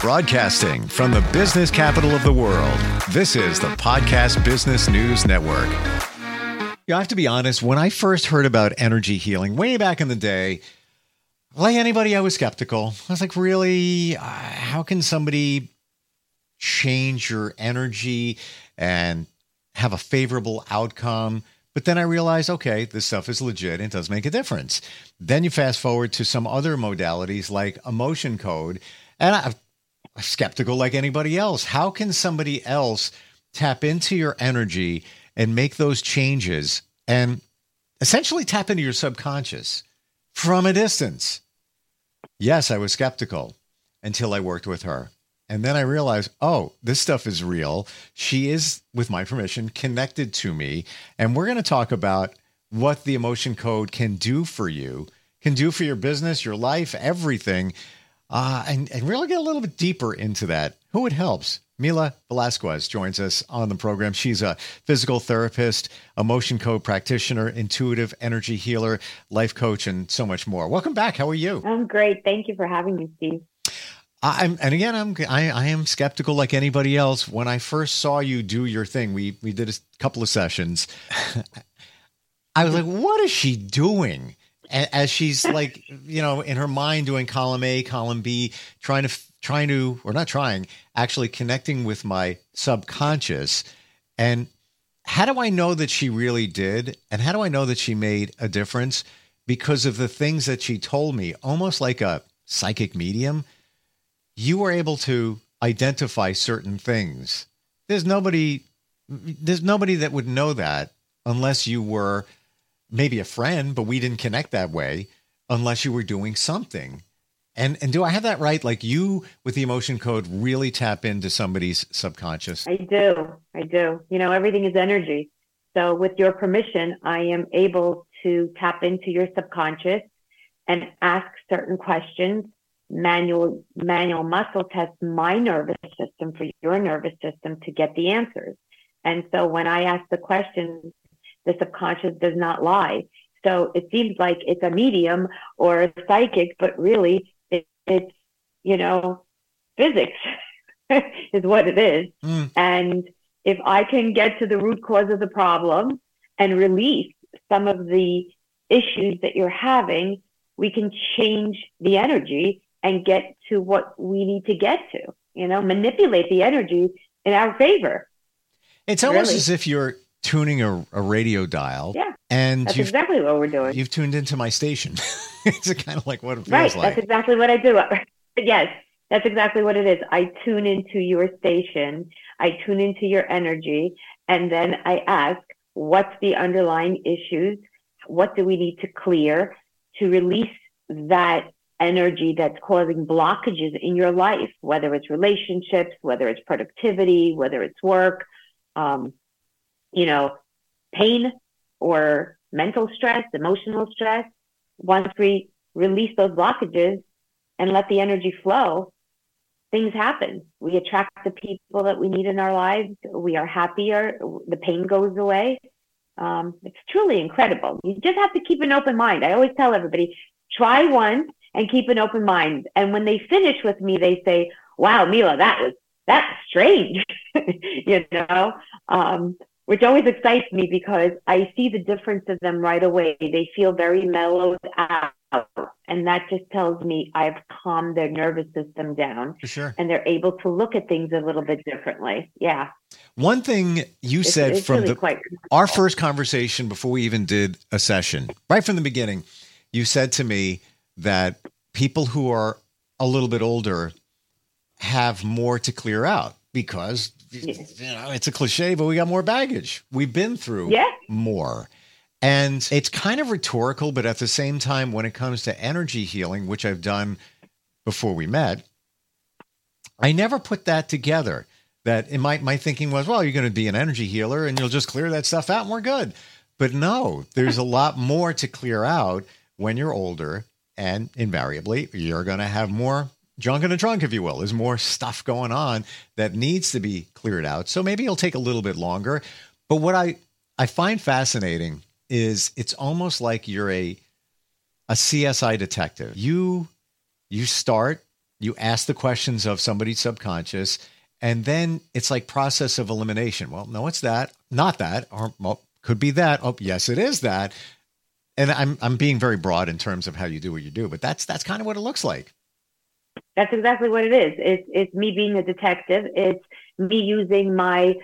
Broadcasting from the business capital of the world, this is the Podcast Business News Network. You know, I have to be honest, when I first heard about energy healing way back in the day, like anybody, I was skeptical. I was like, really? How can somebody change your energy and have a favorable outcome? But then I realized, okay, this stuff is legit. It does make a difference. Then you fast forward to some other modalities like Emotion Code. And I'm skeptical like anybody else. How can somebody else tap into your energy and make those changes and essentially tap into your subconscious from a distance? Yes, I was skeptical until I worked with her. And then I realized, oh, this stuff is real. She is, with my permission, connected to me. And we're going to talk about what the Emotion Code can do for you, can do for your business, your life, everything. And really get a little bit deeper into that. Who it helps. Mila Velazquez joins us on the program. She's a physical therapist, Emotion Code practitioner, intuitive energy healer, life coach, and so much more. Welcome back. How are you? I'm great. Thank you for having me, Steve. I am skeptical like anybody else. When I first saw you do your thing, we did a couple of sessions. I was like, what is she doing? As she's like, you know, in her mind doing column A, column B, actually connecting with my subconscious. And how do I know that she really did? And how do I know that she made a difference? Because of the things that she told me, almost like a psychic medium. You were able to identify certain things. There's nobody that would know that unless you were maybe a friend, but we didn't connect that way, unless you were doing something. And do I have that right? Like you with the Emotion Code really tap into somebody's subconscious. I do. You know, everything is energy. So with your permission, I am able to tap into your subconscious and ask certain questions. Manual muscle tests my nervous system for your nervous system to get the answers. And so when I ask the questions, the subconscious does not lie. So it seems like it's a medium or a psychic, but really it's, you know, physics is what it is. Mm. And if I can get to the root cause of the problem and release some of the issues that you're having, we can change the energy and get to what we need to get to, you know, manipulate the energy in our favor. It's almost really as if you're tuning a radio dial. Yeah, and that's exactly what we're doing. You've tuned into my station. It's kind of like what it feels like. That's exactly what I do. Yes, that's exactly what it is. I tune into your station. I tune into your energy. And then I ask, what's the underlying issues? What do we need to clear to release that energy that's causing blockages in your life, whether it's relationships, whether it's productivity, whether it's work, you know, pain or mental stress, emotional stress. Once we release those blockages and let the energy flow, things happen. We attract the people that we need in our lives. We are happier. The pain goes away. It's truly incredible. You just have to keep an open mind. I always tell everybody, try one and keep an open mind. And when they finish with me, they say, wow, Mila, that's strange, you know, which always excites me because I see the difference of them right away. They feel very mellowed out. And that just tells me I've calmed their nervous system down. For sure. And they're able to look at things a little bit differently. Yeah. One thing you said it's from really our first conversation before we even did a session, right from the beginning, you said to me that people who are a little bit older have more to clear out because, yes, you know, it's a cliche, but we got more baggage. We've been through more. And it's kind of rhetorical, but at the same time, when it comes to energy healing, which I've done before we met, I never put that together. That in my thinking was, well, you're going to be an energy healer and you'll just clear that stuff out and we're good. But no, there's a lot more to clear out when you're older. And invariably, you're going to have more junk in the trunk, if you will. There's more stuff going on that needs to be cleared out. So maybe it'll take a little bit longer. But what I find fascinating is it's almost like you're a CSI detective. You start You ask the questions of somebody's subconscious, and then it's like process of elimination. Well, no, it's that, not that, or well, could be that. Oh, yes, it is that. And I'm being very broad in terms of how you do what you do, but that's kind of what it looks like. That's exactly what it is. It's me being a detective. It's me using my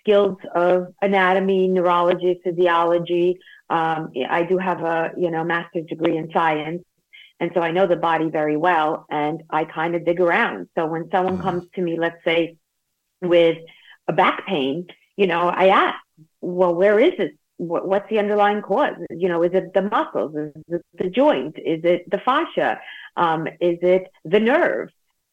skills of anatomy, neurology, physiology. I do have a master's degree in science, and so I know the body very well, and I kind of dig around. So when someone comes to me, let's say with a back pain, I ask, well, where is it? What's the underlying cause? Is it the muscles? Is it the joint? Is it the fascia? Is it the nerve?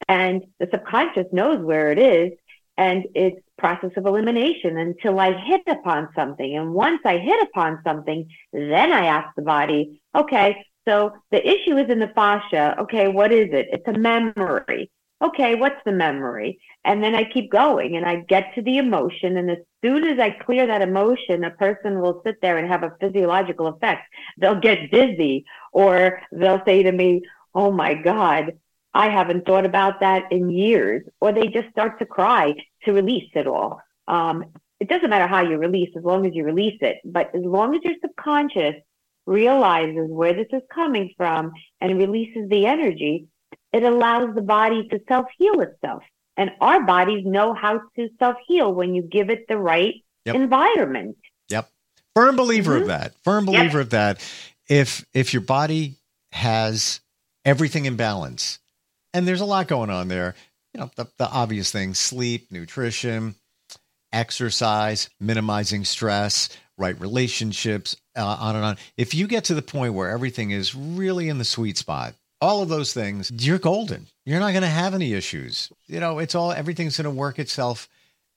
And the subconscious knows where it is, and it's process of elimination until I hit upon something. And once I hit upon something, then I ask the body, okay, so the issue is in the fascia. Okay, what is it? It's a memory. Okay, what's the memory? And then I keep going and I get to the emotion. And as soon as I clear that emotion, a person will sit there and have a physiological effect. They'll get dizzy, or they'll say to me, oh my God, I haven't thought about that in years. Or they just start to cry to release it all. It doesn't matter how you release, as long as you release it. But as long as your subconscious realizes where this is coming from and releases the energy, it allows the body to self-heal itself. And our bodies know how to self-heal when you give it the right environment. Yep. Firm believer of that. Firm believer of that. If your body has everything in balance, and there's a lot going on there, the obvious things: sleep, nutrition, exercise, minimizing stress, right relationships, on and on. If you get to the point where everything is really in the sweet spot, all of those things, you're golden. You're not going to have any issues. Everything's going to work itself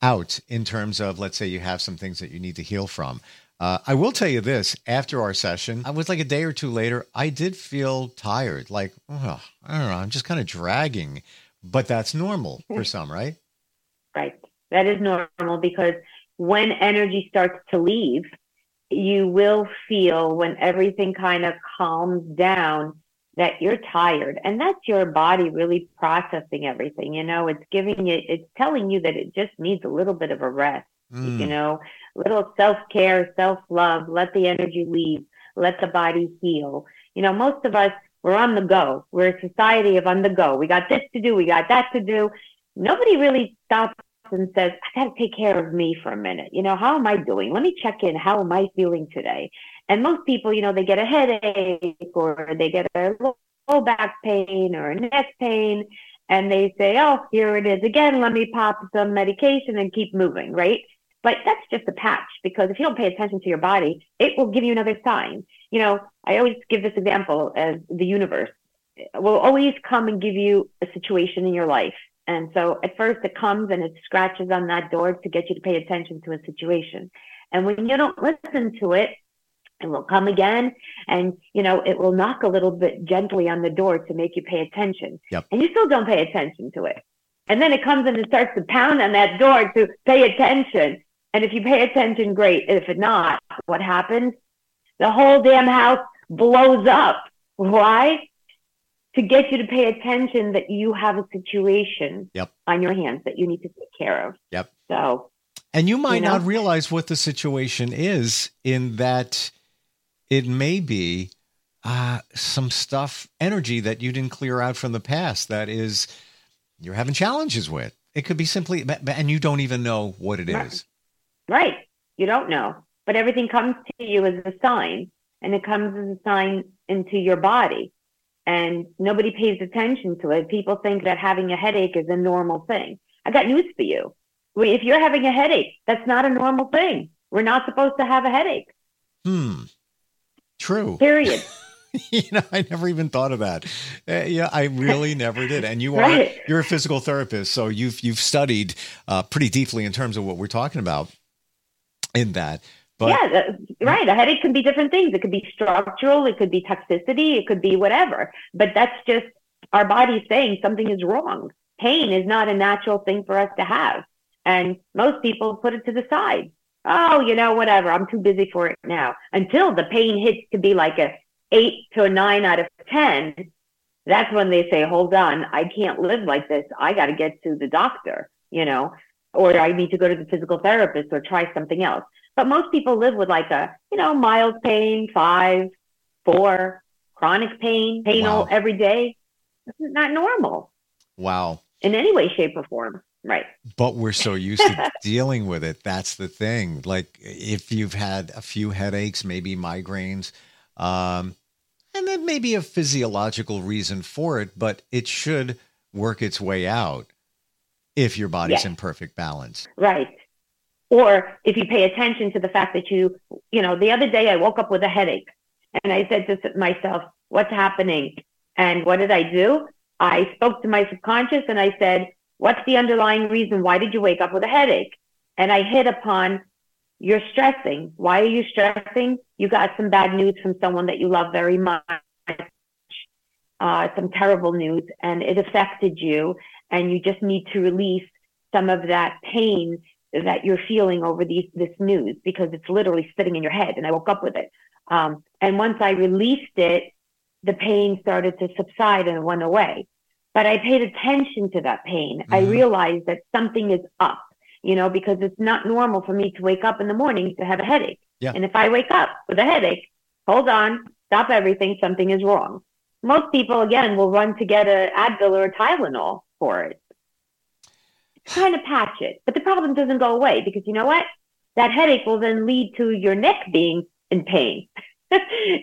out in terms of, let's say you have some things that you need to heal from. I will tell you this, after our session, I was like a day or two later, I did feel tired. Like, I don't know, I'm just kind of dragging, but that's normal for some, right? Right. That is normal, because when energy starts to leave, you will feel, when everything kind of calms down, that you're tired. And that's your body really processing everything. It's giving you, it's telling you that it just needs a little bit of a rest, little self-care, self-love, let the energy leave, let the body heal. Most of us, we're on the go. We're a society of on the go. We got this to do. We got that to do. Nobody really stops and says, I got to take care of me for a minute. How am I doing? Let me check in. How am I feeling today? And most people, they get a headache, or they get a low back pain or a neck pain, and they say, oh, here it is again. Let me pop some medication and keep moving, right? But that's just a patch, because if you don't pay attention to your body, it will give you another sign. I always give this example as the universe will always come and give you a situation in your life. And so at first it comes and it scratches on that door to get you to pay attention to a situation. And when you don't listen to it, it will come again. And, it will knock a little bit gently on the door to make you pay attention. Yep. And you still don't pay attention to it. And then it comes and it starts to pound on that door to pay attention. And if you pay attention, great. If not, what happens? The whole damn house blows up. Why? To get you to pay attention that you have a situation on your hands that you need to take care of. Yep. So, and you might not realize what the situation is, in that it may be some stuff, energy that you didn't clear out from the past that is you're having challenges with. It could be simply, and you don't even know what it is. Right. You don't know, but everything comes to you as a sign, and it comes as a sign into your body. And nobody pays attention to it. People think that having a headache is a normal thing. I got news for you. If you're having a headache, that's not a normal thing. We're not supposed to have a headache. True. Period. I never even thought of that. I really never did. And you are, you're a physical therapist, so you've studied pretty deeply in terms of what we're talking about in that. But, a headache can be different things. It could be structural. It could be toxicity. It could be whatever. But that's just our body saying something is wrong. Pain is not a natural thing for us to have. And most people put it to the side. Oh, whatever. I'm too busy for it now. Until the pain hits to be like a 8 to a 9 out of 10. that's when they say, hold on, I can't live like this. I got to get to the doctor, you know, or I need to go to the physical therapist or try something else. But most people live with like a, you know, mild pain, 5, 4, chronic pain, all every day. It's not normal. Wow. In any way, shape or form. Right. But we're so used to dealing with it. That's the thing. Like if you've had a few headaches, maybe migraines, and then maybe a physiological reason for it, but it should work its way out if your body's in perfect balance. Right. Or if you pay attention to the fact that you know, the other day I woke up with a headache and I said to myself, what's happening? And what did I do? I spoke to my subconscious and I said, what's the underlying reason? Why did you wake up with a headache? And I hit upon, you're stressing. Why are you stressing? You got some bad news from someone that you love very much, some terrible news, and it affected you. And you just need to release some of that pain that you're feeling over this news, because it's literally sitting in your head. And I woke up with it. And once I released it, the pain started to subside and went away. But I paid attention to that pain. Mm-hmm. I realized that something is up, you know, because it's not normal for me to wake up in the morning to have a headache. Yeah. And if I wake up with a headache, hold on, stop everything, something is wrong. Most people, again, will run to get an Advil or a Tylenol for it. Kind of patch it. But the problem doesn't go away, because you know what? That headache will then lead to your neck being in pain.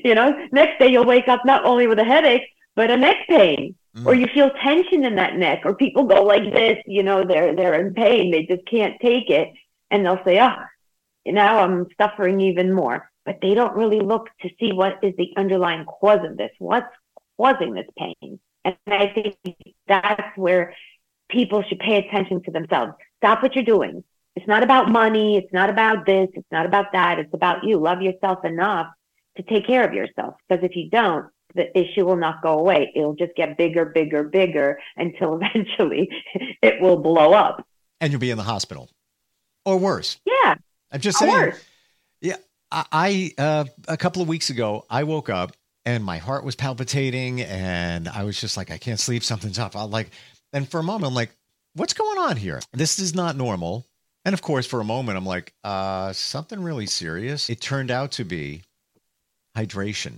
You know, next day you'll wake up not only with a headache, but a neck pain. Mm. Or you feel tension in that neck, or people go like this, you know, they're in pain. They just can't take it. And they'll say, oh, now I'm suffering even more. But they don't really look to see what is the underlying cause of this. What's causing this pain? And I think that's where people should pay attention to themselves. Stop what you're doing. It's not about money. It's not about this. It's not about that. It's about you. Love yourself enough to take care of yourself. Because if you don't, the issue will not go away. It'll just get bigger, bigger, bigger, until eventually it will blow up. And you'll be in the hospital. Or worse. Yeah. I'm just saying. Worse. Yeah. I a couple of weeks ago, I woke up and my heart was palpitating and I was just like, I can't sleep. Something's up. And for a moment, I'm like, what's going on here? This is not normal. And of course, for a moment, I'm like, something really serious. It turned out to be hydration.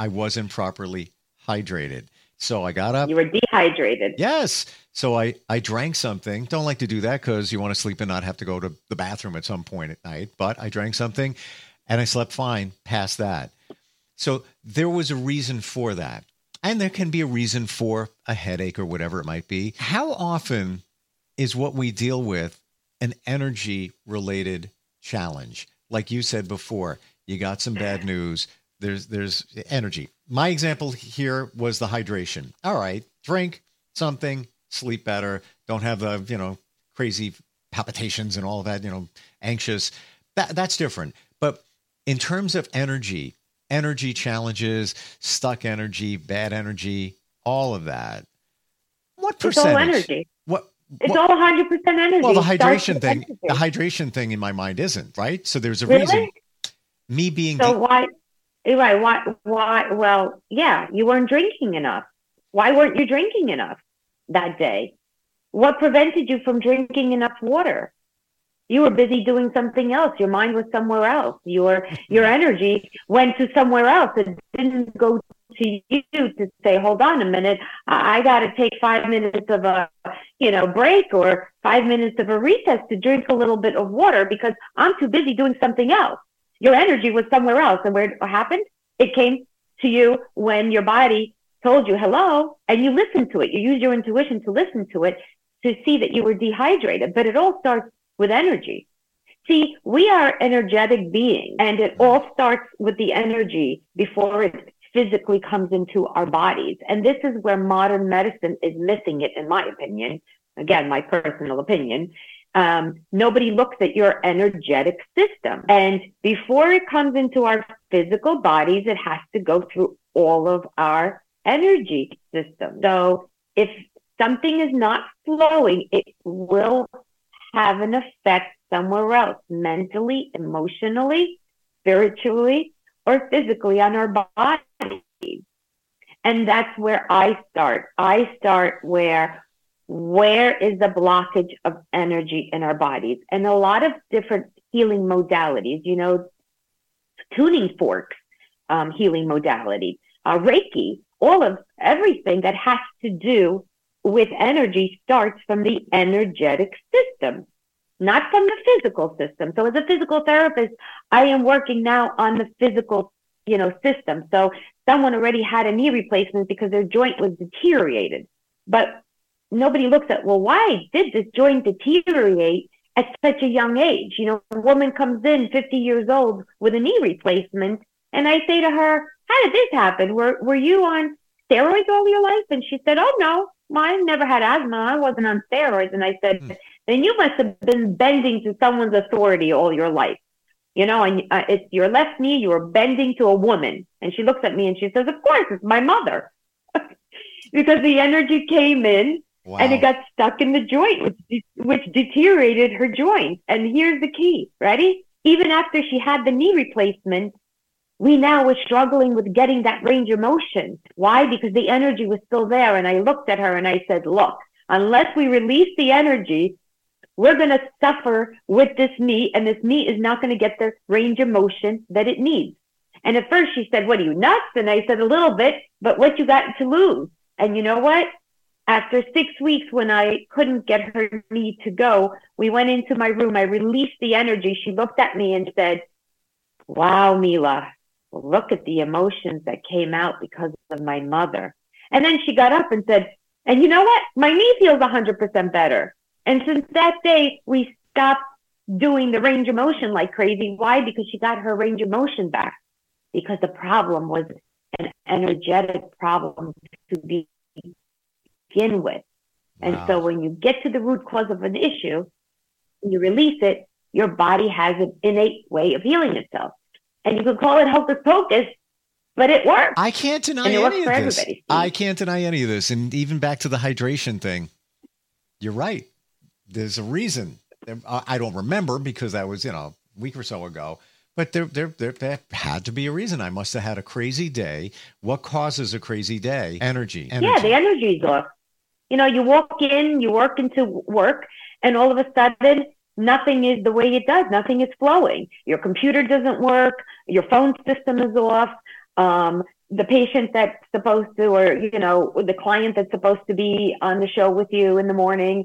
I wasn't properly hydrated. So I got up. You were dehydrated. Yes. So I drank something. Don't like to do that because you want to sleep and not have to go to the bathroom at some point at night. But I drank something and I slept fine past that. So there was a reason for that. And there can be a reason for a headache or whatever it might be. How often is what we deal with an energy-related challenge? Like you said before, you got some bad news. There's energy. My example here was the hydration. All right, drink something, sleep better, don't have the, you know, crazy palpitations and all of that, you know, anxious. That's different. But in terms of energy challenges, stuck energy, bad energy, all of that. What percentage? It's all energy. It's all 100% energy. Well, the hydration thing in my mind isn't, right? So there's a reason. Me being why? Well, yeah, you weren't drinking enough. Why weren't you drinking enough that day? What prevented you from drinking enough water? You were busy doing something else. Your mind was somewhere else. Your energy went to somewhere else. It didn't go to you to say, hold on a minute, I got to take 5 minutes of a, you know, break or 5 minutes of a recess to drink a little bit of water because I'm too busy doing something else. Your energy was somewhere else. And where it happened, it came to you when your body told you hello and you listened to it. You used your intuition to listen to it to see that you were dehydrated. But it all starts with energy. See, we are energetic beings, and it all starts with the energy before it physically comes into our bodies. And this is where modern medicine is missing it, in my opinion. Again, my personal opinion. Nobody looks at your energetic system. And before it comes into our physical bodies, it has to go through all of our energy system. So if something is not flowing, it will have an effect somewhere else, mentally, emotionally, spiritually, or physically on our bodies. And that's where I start. I start where is the blockage of energy in our bodies? And a lot of different healing modalities, you know, tuning forks, healing modality, Reiki, everything that has to do with energy starts from the energetic system, not from the physical system. So as a physical therapist, I am working now on the physical, system. So someone already had a knee replacement because their joint was deteriorated. But nobody looks at, why did this joint deteriorate at such a young age? A woman comes in 50 years old with a knee replacement, and I say to her, how did this happen? Were you on steroids all your life? And she said, oh, no, I never had asthma. I wasn't on steroids. And I said, then you must have been bending to someone's authority all your life. And it's your left knee, you were bending to a woman. And she looks at me and she says, of course, it's my mother. Because the energy came in. Wow. And it got stuck in the joint, which deteriorated her joint. And here's the key. Ready? Even after she had the knee replacement, we now were struggling with getting that range of motion. Why? Because the energy was still there. And I looked at her and I said, look, unless we release the energy, we're going to suffer with this knee. And this knee is not going to get the range of motion that it needs. And at first she said, what are you, nuts? And I said, a little bit, but what you got to lose? And you know what? After 6 weeks, when I couldn't get her knee to go, we went into my room. I released the energy. She looked at me and said, wow, Mila, look at the emotions that came out because of my mother. And then she got up and said, and you know what? My knee feels 100% better. And since that day, we stopped doing the range of motion like crazy. Why? Because she got her range of motion back. Because the problem was an energetic problem to begin with. And so when you get to the root cause of an issue, you release it, your body has an innate way of healing itself. And you could call it hocus pocus, but it works. I can't deny any of this. I can't deny any of this. And even back to the hydration thing, you're right. There's a reason. I don't remember because that was, a week or so ago. But there had to be a reason. I must have had a crazy day. What causes a crazy day? Energy. Yeah, the energy's off. You walk in, you work into work, and all of a sudden, nothing is the way it does. Nothing is flowing. Your computer doesn't work. Your phone system is off. The patient that's supposed to, or, the client that's supposed to be on the show with you in the morning,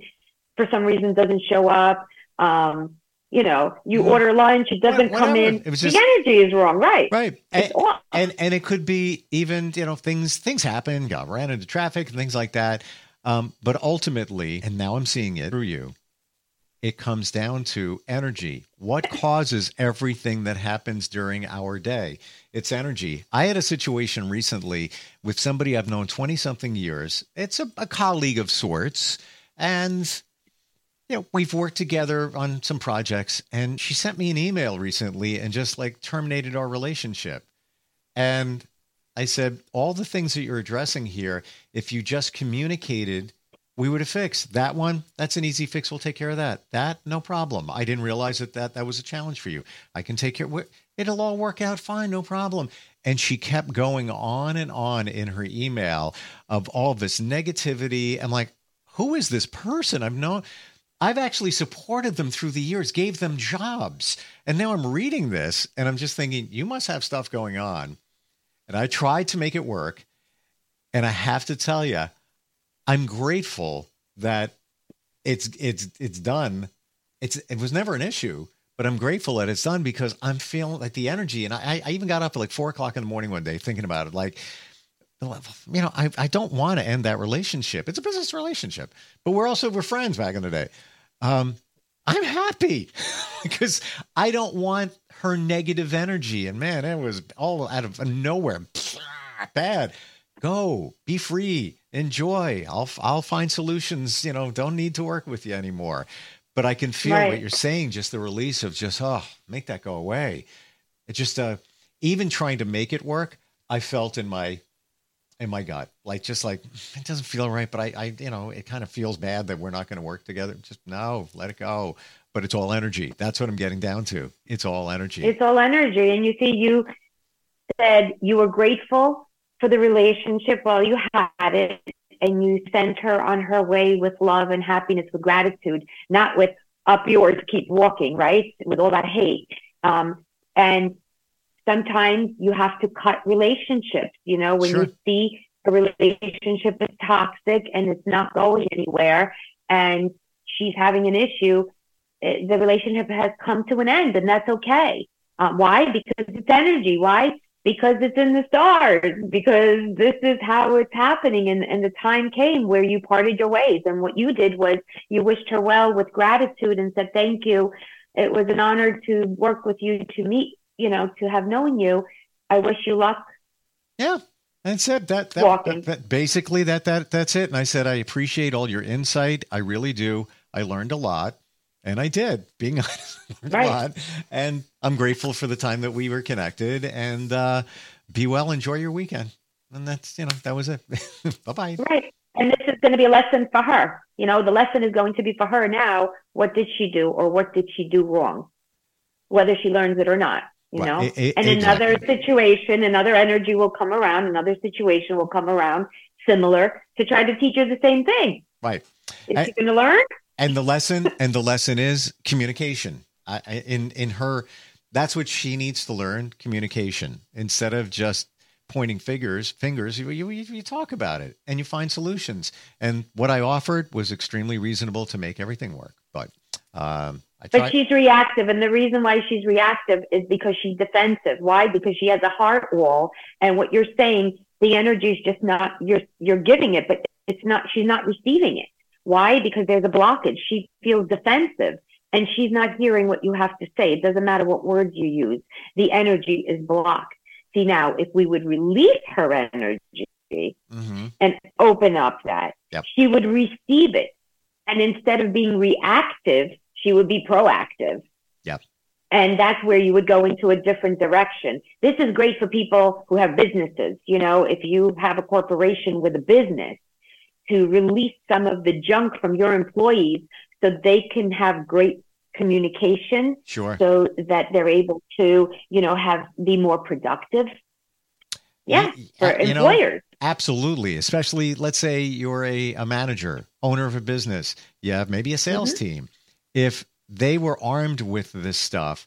for some reason doesn't show up. You order lunch, it doesn't come in. The energy is wrong, right? Right. And it could be even, things happen, got ran into traffic and things like that. But ultimately, and now I'm seeing it through you, it comes down to energy. What causes everything that happens during our day? It's energy. I had a situation recently with somebody I've known 20-something years. It's a colleague of sorts. And we've worked together on some projects, and she sent me an email recently and just terminated our relationship. And I said, all the things that you're addressing here, if you just communicated, we would have fixed that one. That's an easy fix. We'll take care of that. That, no problem. I didn't realize that was a challenge for you. I can take care of it. It'll all work out fine. No problem. And she kept going on and on in her email of all this negativity. I'm like, who is this person? I've actually supported them through the years, gave them jobs. And now I'm reading this and I'm just thinking, you must have stuff going on. And I tried to make it work. And I have to tell you, I'm grateful that it's done. It was never an issue, but I'm grateful that it's done because I'm feeling like the energy. And I even got up at 4:00 in the morning one day thinking about it. I don't want to end that relationship. It's a business relationship, but we're friends back in the day. I'm happy because I don't want her negative energy. And man, it was all out of nowhere. Bad. Go, be free, enjoy. I'll find solutions. Don't need to work with you anymore. But I can feel what you're saying. Just the release of make that go away. It just even trying to make it work, I felt in my gut, it doesn't feel right, but I it kind of feels bad that we're not going to work together. Just no, let it go. But it's all energy. That's what I'm getting down to. It's all energy. And you see, you said you were grateful for the relationship while you had it, and you sent her on her way with love and happiness, with gratitude, not with up yours, keep walking, right? With all that hate. And sometimes you have to cut relationships, you know, when you see a relationship is toxic and it's not going anywhere and she's having an issue, the relationship has come to an end, and that's okay. Why? Because it's energy. Why? Because it's in the stars, because this is how it's happening. And the time came where you parted your ways. And what you did was you wished her well with gratitude and said, thank you. It was an honor to work with you, to meet, you know, to have known you. I wish you luck. Yeah. And said that's it. And I said, I appreciate all your insight. I really do. I learned a lot. And I did, being honest, a lot. And I'm grateful for the time that we were connected. And be well, enjoy your weekend. And that's, you know, that was it. Bye-bye. Right. And this is going to be a lesson for her. You know, the lesson is going to be for her now. What did she do, or what did she do wrong? Whether she learns it or not, you know? Exactly. Another situation, another energy will come around. Another situation will come around similar to try to teach her the same thing. Right. Is she going to learn? And the lesson is communication. In her, that's what she needs to learn: communication. Instead of just pointing fingers. You talk about it and you find solutions. And what I offered was extremely reasonable to make everything work. But but she's reactive, and the reason why she's reactive is because she's defensive. Why? Because she has a heart wall. And what you're saying, the energy is just not you're giving it, but it's not. She's not receiving it. Why? Because there's a blockage. She feels defensive, and she's not hearing what you have to say. It doesn't matter what words you use. The energy is blocked. See, now, if we would release her energy and open up that, she would receive it. And instead of being reactive, she would be proactive. Yep. And that's where you would go into a different direction. This is great for people who have businesses. You know, if you have a corporation with a business, to release some of the junk from your employees so they can have great communication, so that they're able to, you know, be more productive. Yeah, for employers. Know, absolutely. Especially, let's say you're a manager, owner of a business, you have maybe a sales team. If they were armed with this stuff.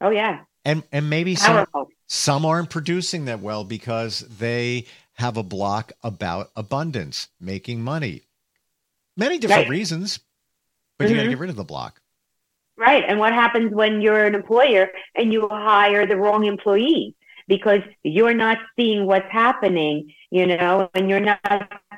Oh, yeah. And maybe some aren't producing that well because they have a block about abundance, making money, many different reasons, but you got to get rid of the block. Right. And what happens when you're an employer and you hire the wrong employee because you're not seeing what's happening, you know, and you're not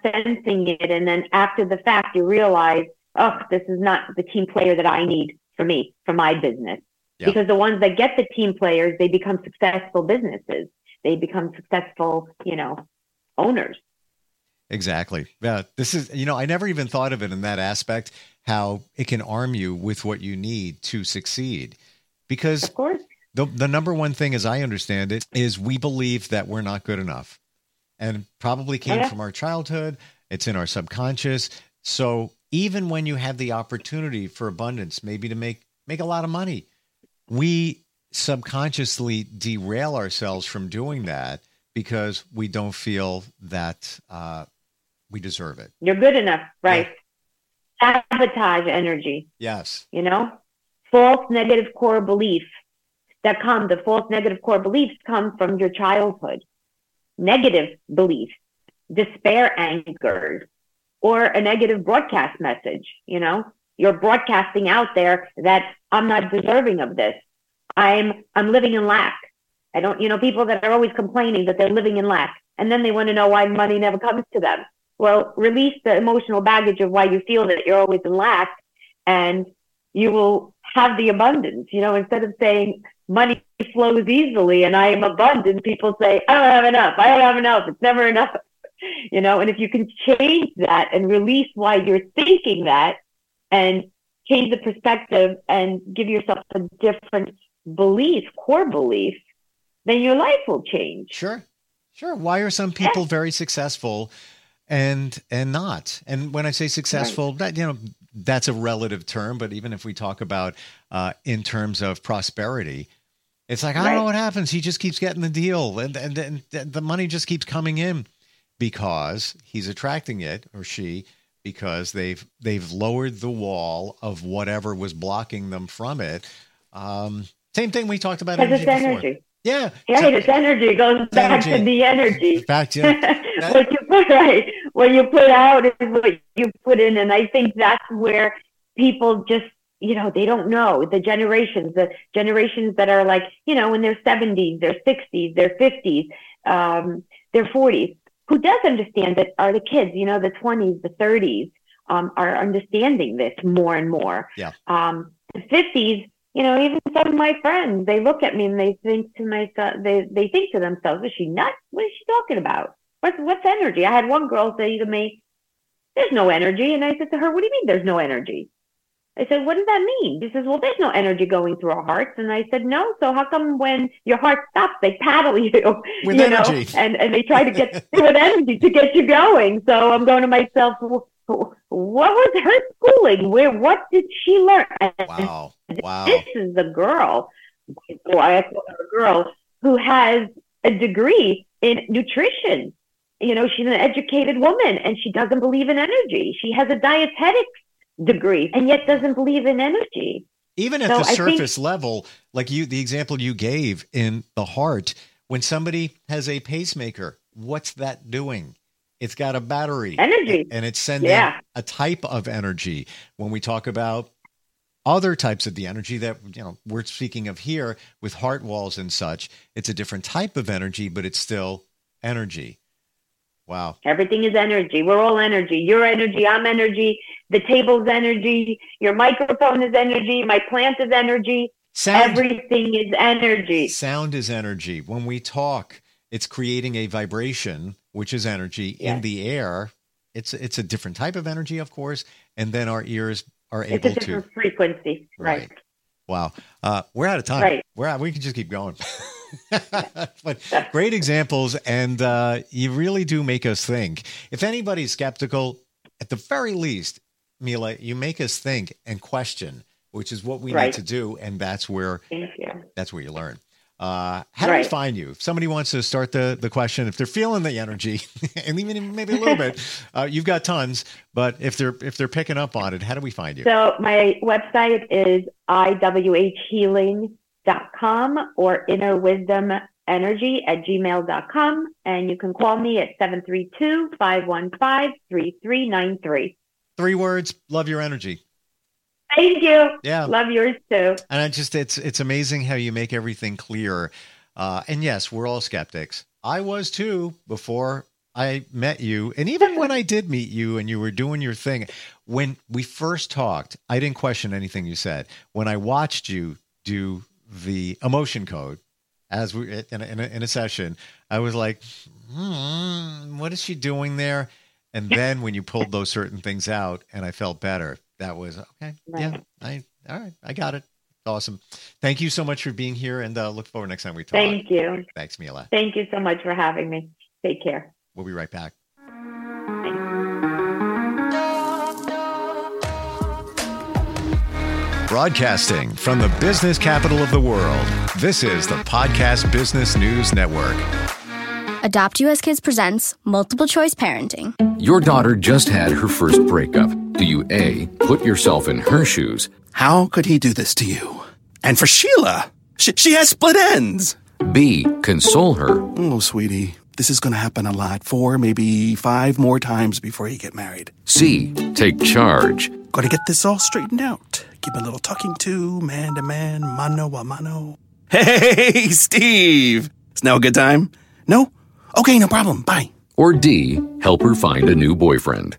sensing it. And then after the fact, you realize, oh, this is not the team player that I need for me, for my business. Yep. Because the ones that get the team players, they become successful businesses. They become successful, you know, owners. Exactly. Yeah. This is, you know, I never even thought of it in that aspect, how it can arm you with what you need to succeed. Because of course, the number one thing, as I understand it, is we believe that we're not good enough, and probably came from our childhood. It's in our subconscious. So even when you have the opportunity for abundance, maybe to make a lot of money, we subconsciously derail ourselves from doing that because we don't feel that we deserve it. You're good enough, right? Yeah. Sabotage energy. Yes. You know, false negative core belief the false negative core beliefs come from your childhood. Negative beliefs, despair, anger, or a negative broadcast message. You know, you're broadcasting out there that I'm not deserving of this. I'm living in lack. I don't, you know, people that are always complaining that they're living in lack, and then they want to know why money never comes to them. Well, release the emotional baggage of why you feel that you're always in lack, and you will have the abundance. You know, instead of saying money flows easily and I am abundant, people say, I don't have enough. I don't have enough. It's never enough. You know, and if you can change that and release why you're thinking that and change the perspective and give yourself a different belief, core belief, then your life will change. Sure. Why are some people very successful and not? And when I say successful, that, you know, that's a relative term, but even if we talk about in terms of prosperity, It's like, I don't know what happens. He just keeps getting the deal, and the money just keeps coming in because he's attracting it, or she, because they've lowered the wall of whatever was blocking them from it. Same thing we talked about. Because it's energy. Yeah. Yeah, it's energy. It goes back to the energy. Back to what you put, what you put out is what you put in. And I think that's where people just, you know, they don't know. The generations that are like, you know, in their 70s, their 60s, their 50s, their 40s, who does understand that are the kids, you know, the 20s, the 30s, are understanding this more and more. Yeah. The 50s, you know, even some of my friends, they look at me and they think to myself, they think to themselves, is she nuts? What is she talking about? What's energy? I had one girl say to me, there's no energy. And I said to her, what do you mean there's no energy? I said, what does that mean? She says, well, there's no energy going through our hearts. And I said, no. So how come when your heart stops, they paddle you, with you energy. Know, and they try to get with energy to get you going. So I'm going to myself, what was her schooling? What did she learn? Wow. This is the girl. So I call her a girl who has a degree in nutrition. You know, she's an educated woman and she doesn't believe in energy. She has a dietetics degree and yet doesn't believe in energy. Even at the surface level, like the example you gave in the heart, when somebody has a pacemaker, what's that doing? It's got a battery energy, and it's sending a type of energy. When we talk about other types of the energy that, you know, we're speaking of here with heart walls and such, it's a different type of energy, but it's still energy. Wow. Everything is energy. We're all energy. You're energy. I'm energy. The table's energy. Your microphone is energy. My plant is energy. Sound. Everything is energy. Sound is energy. When we talk, it's creating a vibration, which is energy in the air. It's a different type of energy, of course. And then our ears are able to. It's a different frequency. Right. Wow. We're out of time. Right. We can just keep going. But great examples, and you really do make us think. If anybody's skeptical, at the very least, Mila, you make us think and question, which is what we need to do, and that's where you learn. How do we find you? If somebody wants to start the question, if they're feeling the energy, and even maybe a little bit, you've got tons, but if they're picking up on it, how do we find you? So my website is IWHhealing.com or innerwisdomenergy@gmail.com, and you can call me at 732-515-3393. 3 words. Love your energy. Thank you. Yeah. Love yours too. And it's amazing how you make everything clear. And yes, we're all skeptics. I was too before I met you. And even when I did meet you and you were doing your thing, when we first talked, I didn't question anything you said. When I watched you do the emotion code as we in a session, I was like, what is she doing there? And then when you pulled those certain things out and I felt better, that was okay. Right. Yeah. All right. I got it. Awesome. Thank you so much for being here, and look forward next time we talk. Thank you. Thanks, Mila. Thank you so much for having me. Take care. We'll be right back. Broadcasting from the business capital of the world, this is the Podcast Business News Network. Adopt US Kids presents Multiple Choice Parenting. Your daughter just had her first breakup. Do you A, put yourself in her shoes? How could he do this to you? And for Sheila, she has split ends. B, console her. Oh, sweetie, this is going to happen a lot. 4, maybe 5 more times before you get married. C, take charge. Got to get this all straightened out. Give a little talking to, man to man, mano a mano. Hey, Steve! It's now a good time? No? Okay, no problem. Bye. Or D, help her find a new boyfriend.